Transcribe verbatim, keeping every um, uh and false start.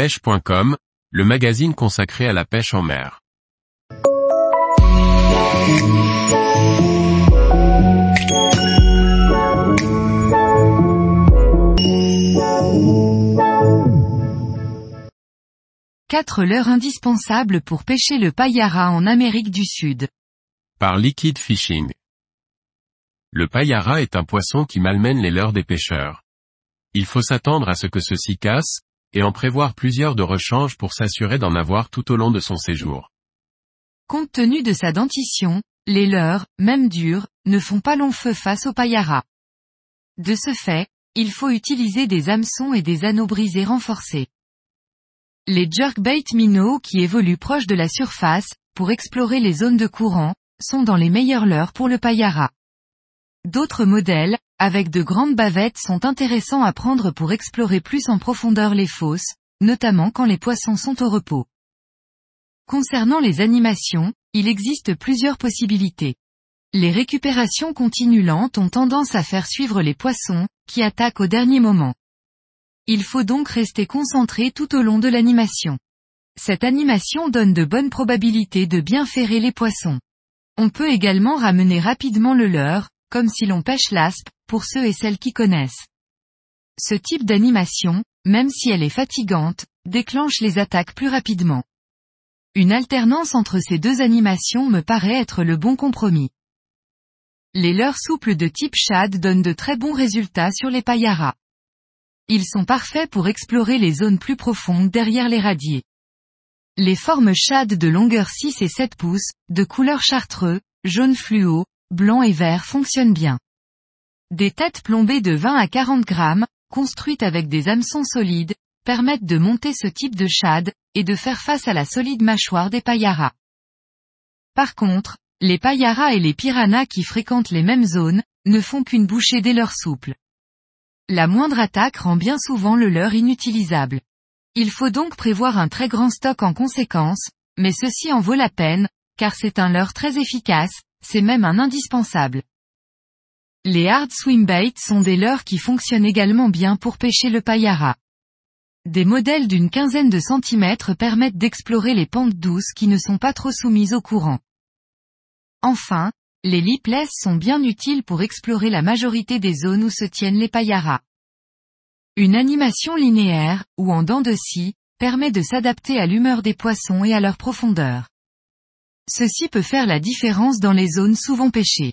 pêche point com, le magazine consacré à la pêche en mer. quatre leurres indispensables pour pêcher le payara en Amérique du Sud. Par Liquid Fishing. Le payara est un poisson qui malmène les leurres des pêcheurs. Il faut s'attendre à ce que ceux-ci cassent, et en prévoir plusieurs de rechange pour s'assurer d'en avoir tout au long de son séjour. Compte tenu de sa dentition, les leurres, même dures, ne font pas long feu face au payara. De ce fait, il faut utiliser des hameçons et des anneaux brisés renforcés. Les jerkbait minots qui évoluent proche de la surface, pour explorer les zones de courant, sont dans les meilleures leurres pour le payara. D'autres modèles, avec de grandes bavettes sont intéressants à prendre pour explorer plus en profondeur les fosses, notamment quand les poissons sont au repos. Concernant les animations, il existe plusieurs possibilités. Les récupérations continues lentes ont tendance à faire suivre les poissons, qui attaquent au dernier moment. Il faut donc rester concentré tout au long de l'animation. Cette animation donne de bonnes probabilités de bien ferrer les poissons. On peut également ramener rapidement le leurre, comme si l'on pêche l'aspe, pour ceux et celles qui connaissent. Ce type d'animation, même si elle est fatigante, déclenche les attaques plus rapidement. Une alternance entre ces deux animations me paraît être le bon compromis. Les leurres souples de type Shad donnent de très bons résultats sur les payaras. Ils sont parfaits pour explorer les zones plus profondes derrière les radiers. Les formes Shad de longueur six et sept pouces, de couleur chartreux, jaune fluo, blanc et vert fonctionnent bien. Des têtes plombées de vingt à quarante grammes, construites avec des hameçons solides, permettent de monter ce type de Shad, et de faire face à la solide mâchoire des payaras. Par contre, les payaras et les piranhas qui fréquentent les mêmes zones, ne font qu'une bouchée des leurres souples. La moindre attaque rend bien souvent le leurre inutilisable. Il faut donc prévoir un très grand stock en conséquence, mais ceci en vaut la peine, car c'est un leurre très efficace, c'est même un indispensable. Les hard swim baits sont des leurres qui fonctionnent également bien pour pêcher le payara. Des modèles d'une quinzaine de centimètres permettent d'explorer les pentes douces qui ne sont pas trop soumises au courant. Enfin, les lipless sont bien utiles pour explorer la majorité des zones où se tiennent les payaras. Une animation linéaire, ou en dents de scie, permet de s'adapter à l'humeur des poissons et à leur profondeur. Ceci peut faire la différence dans les zones souvent pêchées.